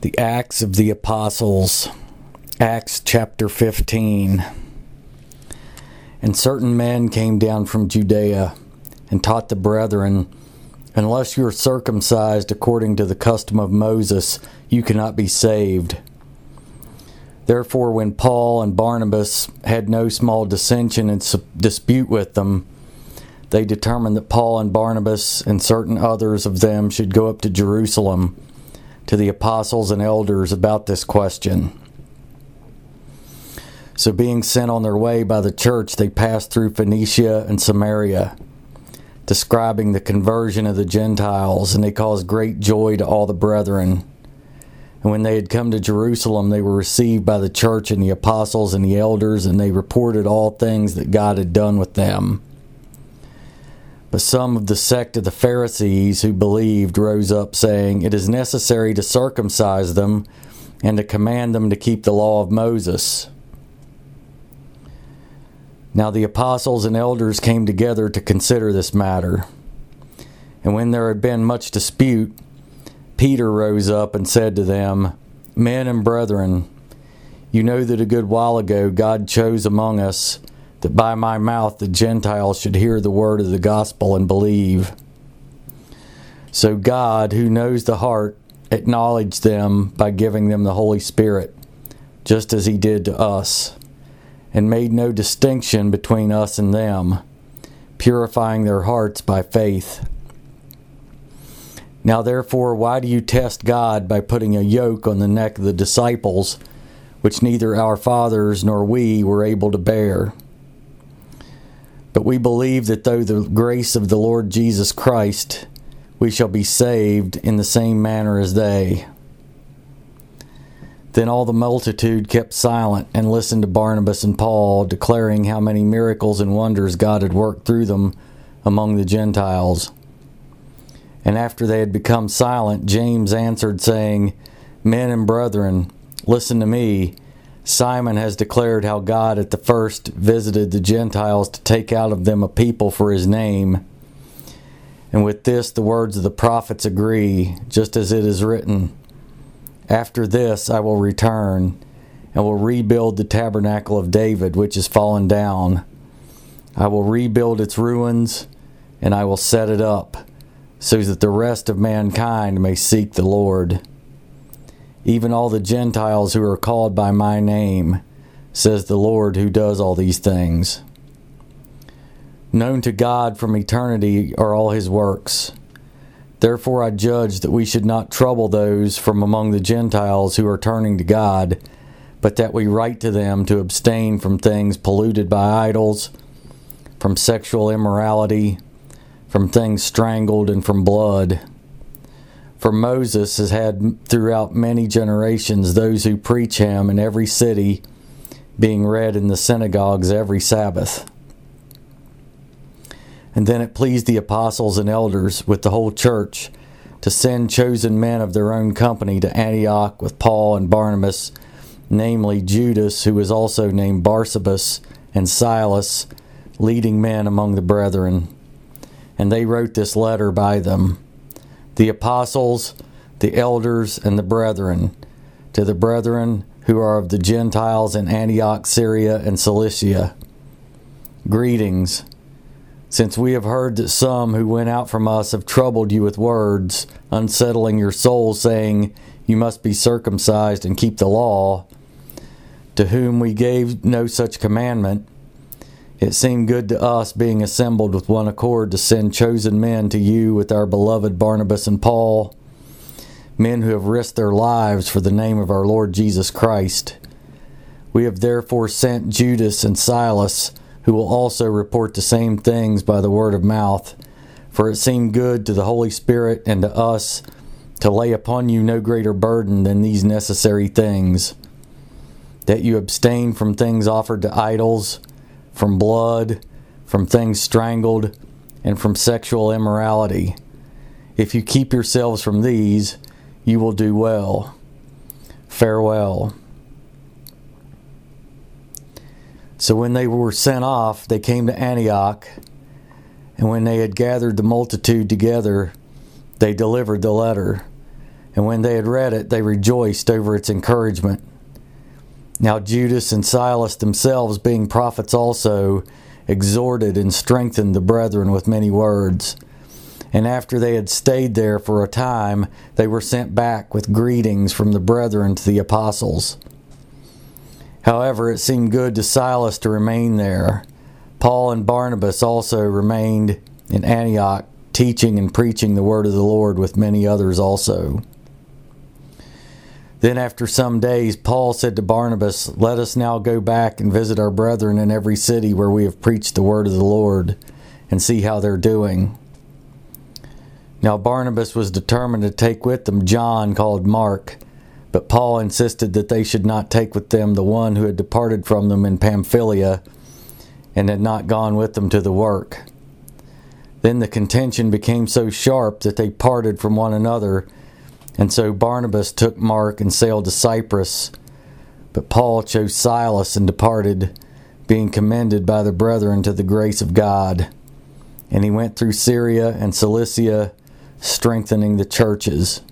The Acts of the Apostles, Acts chapter 15. And certain men came down from Judea and taught the brethren, unless you are circumcised according to the custom of Moses, you cannot be saved. Therefore, when Paul and Barnabas had no small dissension and dispute with them, they determined that Paul and Barnabas and certain others of them should go up to Jerusalem to the apostles and elders about this question. So being sent on their way by the church, they passed through Phoenicia and Samaria, describing the conversion of the Gentiles, and they caused great joy to all the brethren. And when they had come to Jerusalem, they were received by the church and the apostles and the elders, and they reported all things that God had done with them. But some of the sect of the Pharisees who believed rose up, saying, "It is necessary to circumcise them and to command them to keep the law of Moses." Now the apostles and elders came together to consider this matter. And when there had been much dispute, Peter rose up and said to them, "Men and brethren, you know that a good while ago God chose among us that by my mouth the Gentiles should hear the word of the gospel and believe. So God, who knows the heart, acknowledged them by giving them the Holy Spirit, just as he did to us, and made no distinction between us and them, purifying their hearts by faith. Now therefore, why do you test God by putting a yoke on the neck of the disciples, which neither our fathers nor we were able to bear? But we believe that through the grace of the Lord Jesus Christ, we shall be saved in the same manner as they." Then all the multitude kept silent and listened to Barnabas and Paul, declaring how many miracles and wonders God had worked through them among the Gentiles. And after they had become silent, James answered, saying, "Men and brethren, listen to me. Simon has declared how God at the first visited the Gentiles to take out of them a people for his name. And with this the words of the prophets agree, just as it is written, 'After this I will return, and will rebuild the tabernacle of David, which is fallen down. I will rebuild its ruins, and I will set it up, so that the rest of mankind may seek the Lord. Even all the Gentiles who are called by my name, says the Lord who does all these things.' Known to God from eternity are all his works. Therefore I judge that we should not trouble those from among the Gentiles who are turning to God, but that we write to them to abstain from things polluted by idols, from sexual immorality, from things strangled, and from blood. For Moses has had throughout many generations those who preach him in every city, being read in the synagogues every Sabbath." And then it pleased the apostles and elders with the whole church to send chosen men of their own company to Antioch with Paul and Barnabas, namely Judas, who was also named Barsabbas, and Silas, leading men among the brethren. And they wrote this letter by them: "The apostles, the elders, and the brethren, to the brethren who are of the Gentiles in Antioch, Syria, and Cilicia, greetings. Since we have heard that some who went out from us have troubled you with words, unsettling your souls, saying, 'You must be circumcised and keep the law,' to whom we gave no such commandment, it seemed good to us, being assembled with one accord, to send chosen men to you with our beloved Barnabas and Paul, men who have risked their lives for the name of our Lord Jesus Christ. We have therefore sent Judas and Silas, who will also report the same things by the word of mouth, for it seemed good to the Holy Spirit and to us to lay upon you no greater burden than these necessary things: that you abstain from things offered to idols, from blood, from things strangled, and from sexual immorality. If you keep yourselves from these, you will do well. Farewell." So when they were sent off, they came to Antioch, and when they had gathered the multitude together, they delivered the letter. And when they had read it, they rejoiced over its encouragement. Now Judas and Silas themselves, being prophets also, exhorted and strengthened the brethren with many words. And after they had stayed there for a time, they were sent back with greetings from the brethren to the apostles. However, it seemed good to Silas to remain there. Paul and Barnabas also remained in Antioch, teaching and preaching the word of the Lord with many others also. Then after some days, Paul said to Barnabas, "Let us now go back and visit our brethren in every city where we have preached the word of the Lord, and see how they're doing." Now Barnabas was determined to take with them John called Mark, but Paul insisted that they should not take with them the one who had departed from them in Pamphylia and had not gone with them to the work. Then the contention became so sharp that they parted from one another, and so Barnabas took Mark and sailed to Cyprus. But Paul chose Silas and departed, being commended by the brethren to the grace of God. And he went through Syria and Cilicia, strengthening the churches.